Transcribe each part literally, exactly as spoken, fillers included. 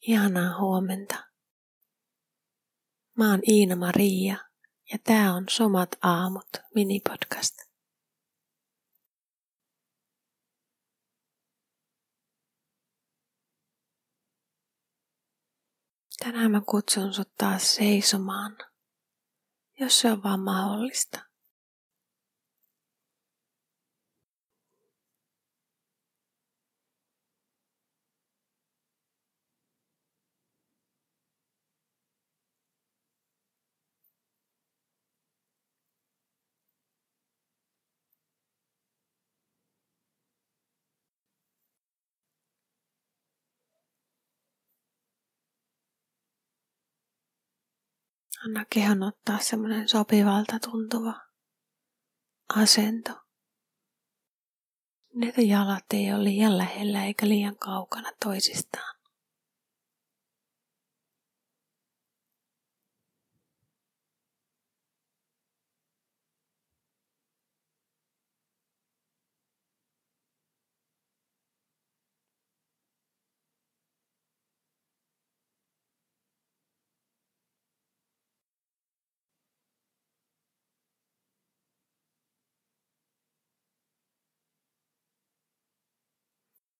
Ihanaa huomenta. Mä oon Iina-Maria ja tää on Somat Aamut minipodcast. Tänään mä kutsun sut taas seisomaan, jos se on vaan mahdollista. Anna kehon ottaa semmoinen sopivalta tuntuva asento. Ne jalat ei ole liian lähellä eikä liian kaukana toisistaan.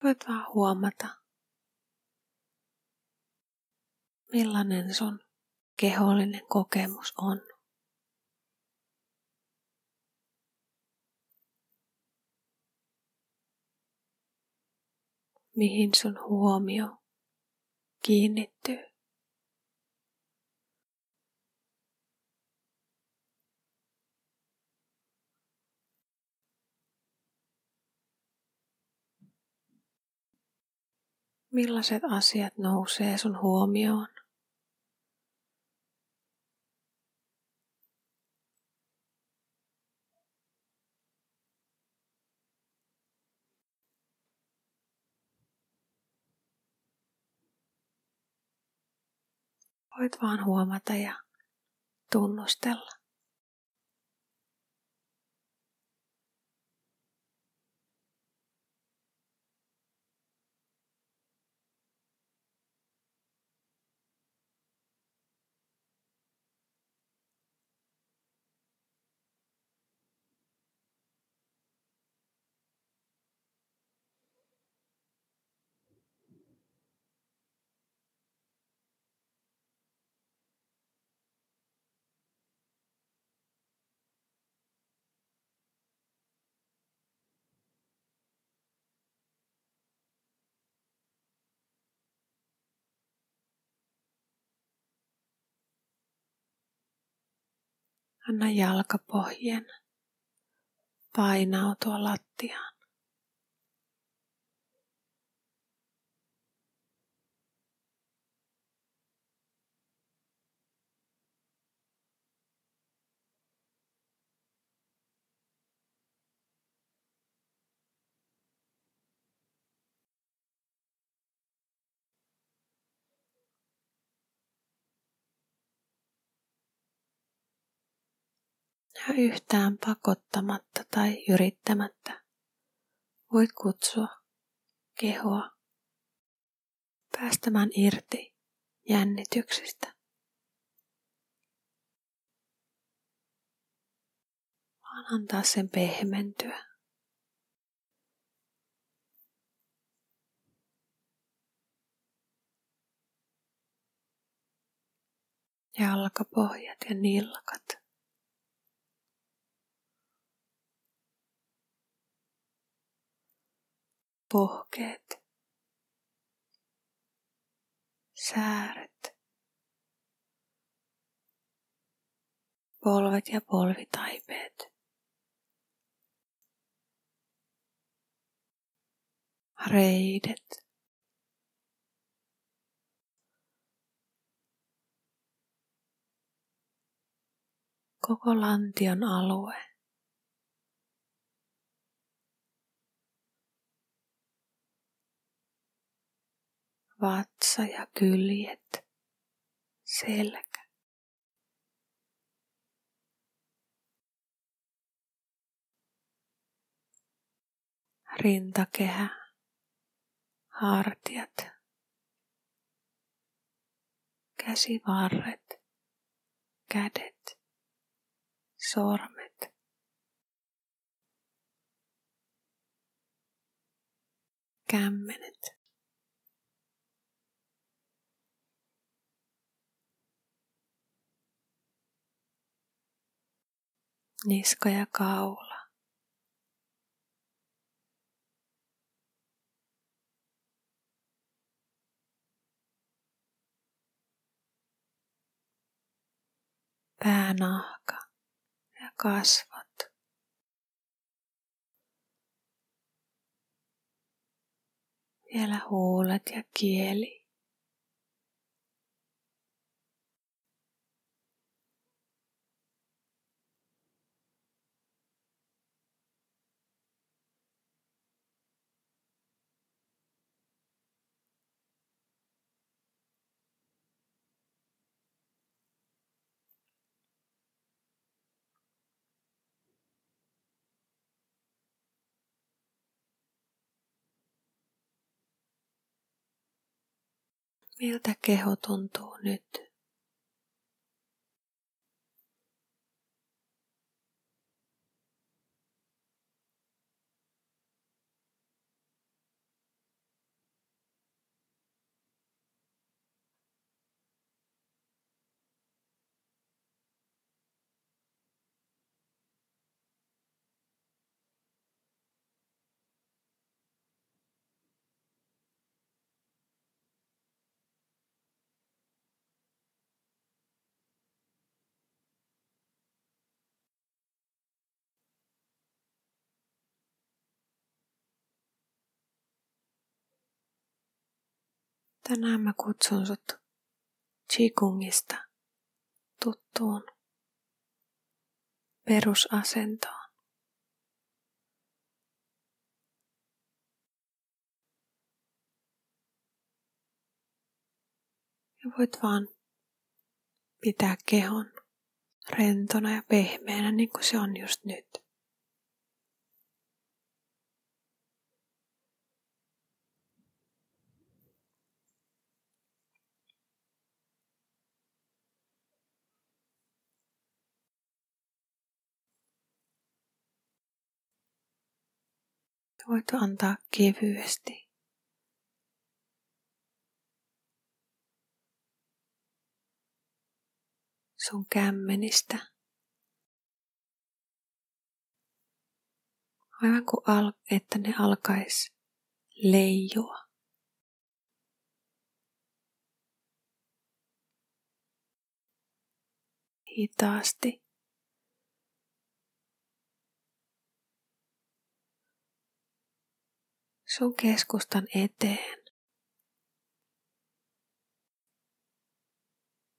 Voit vaan huomata, millainen sun kehollinen kokemus on. Mihin sun huomio kiinnittyy. Millaiset asiat nousee sun huomioon? Voit vaan huomata ja tunnustella. Anna jalkapohjien painautua lattiaan. Ja yhtään pakottamatta tai yrittämättä voit kutsua kehoa päästämään irti jännityksistä, vaan antaa sen pehmentyä. Jalkapohjat ja nilkat. Pohkeet, sääret, polvet ja polvitaipeet. Reidet, koko lantion alue. Vatsa ja kyljet, selkä. Rintakehä, hartiat, käsivarret, kädet, sormet. Kämmenet. Niska ja kaula. Päänahka ja kasvot. Vielä huulet ja kieli. Miltä keho tuntuu nyt? Tänään mä kutsun sut qigongista tuttuun perusasentoon. Ja voit vaan pitää kehon rentona ja pehmeänä niin kuin se on just nyt. Voit antaa kevyesti. Sun kämmenistä. Aivan kuin al- että ne alkais leijua. Hitaasti. Sun keskustan eteen,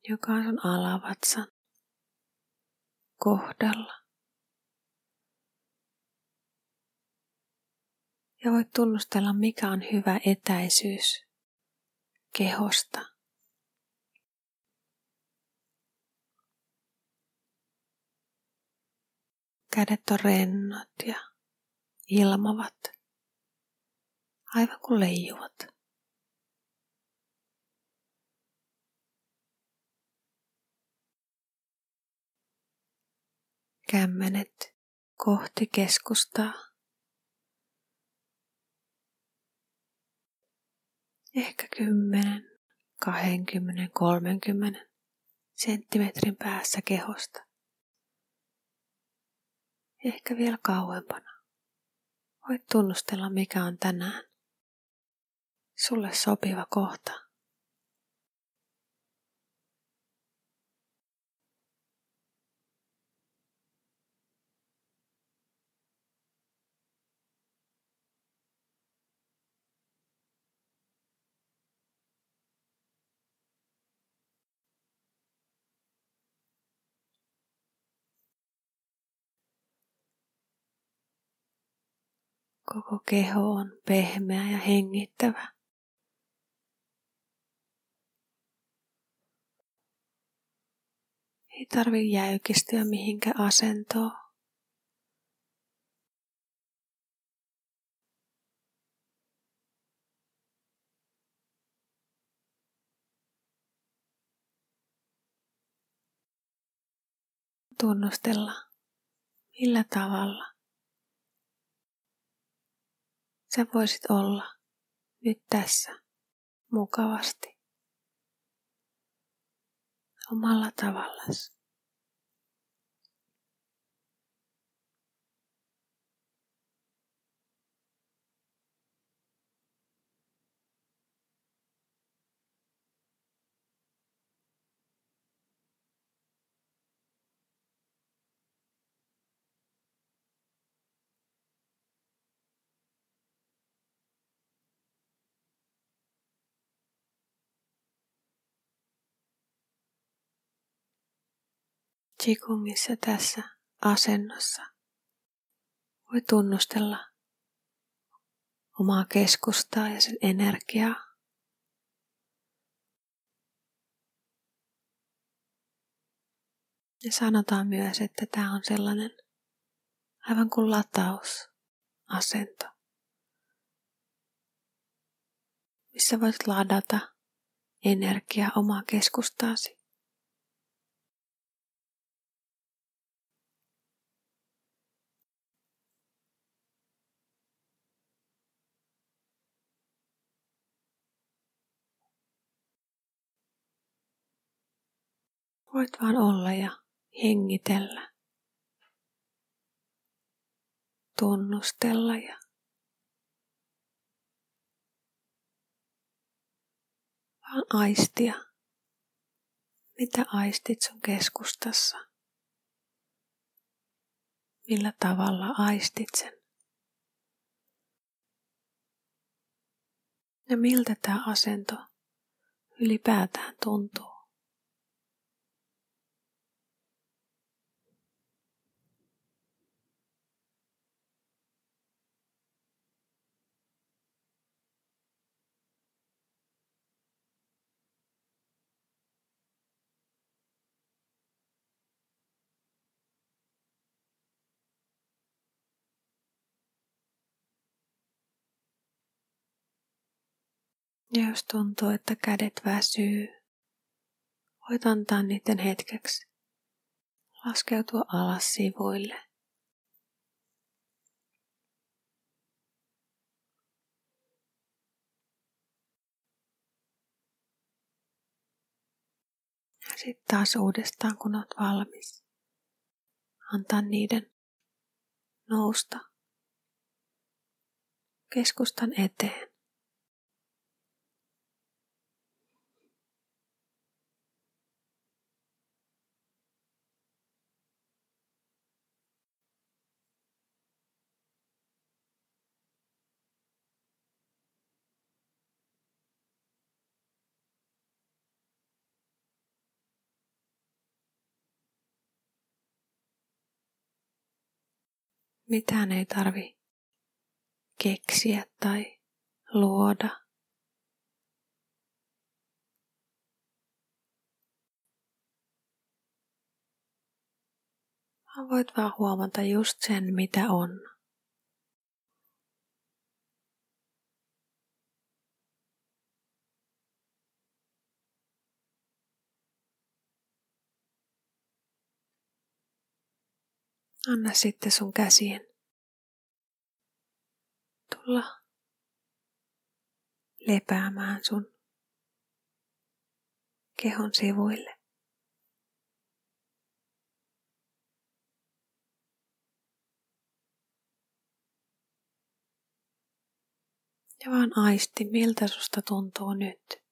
joka on sun alavatsan kohdalla. Ja voit tunnustella, mikä on hyvä etäisyys kehosta. Kädet on rennot ja ilmavat. Aivan kuin leijuvat. Kämmenet kohti keskustaa. Ehkä kymmenen, kahdenkymmenen, kolmenkymmenen senttimetrin päässä kehosta. Ehkä vielä kauempana. Voit tunnustella, mikä on tänään sulle sopiva kohta. Koko keho on pehmeä ja hengittävä. Ei tarvitse jäykistyä mihinkä asentoon. tunnustella, millä tavalla sä voisit olla nyt tässä mukavasti omalla tavallasi. Qigongissa tässä asennossa voi tunnustella omaa keskustaa ja sen energiaa. Ja sanotaan myös, että tämä on sellainen aivan kuin latausasento, missä voit ladata energiaa omaa keskustaasi. Voit vaan olla ja hengitellä, tunnustella ja vaan aistia, mitä aistit sun keskustassa, millä tavalla aistit sen ja miltä tämä asento ylipäätään tuntuu. Ja jos tuntuu, että kädet väsyy, voit antaa niiden hetkeksi laskeutua alas sivuille. Ja sitten taas uudestaan, kun olet valmis, antaa niiden nousta keskustan eteen. Mitään ei tarvi keksiä tai luoda. Vaan voit vaan huomata just sen, mitä on. Anna sitten sun käsien tulla lepäämään sun kehon sivuille. Ja vaan aisti, miltä susta tuntuu nyt.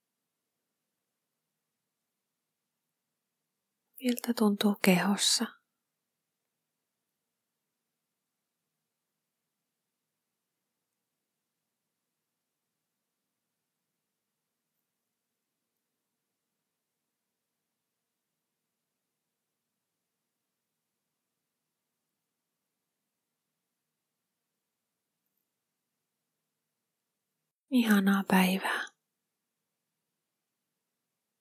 Miltä tuntuu kehossa. Ihanaa päivää.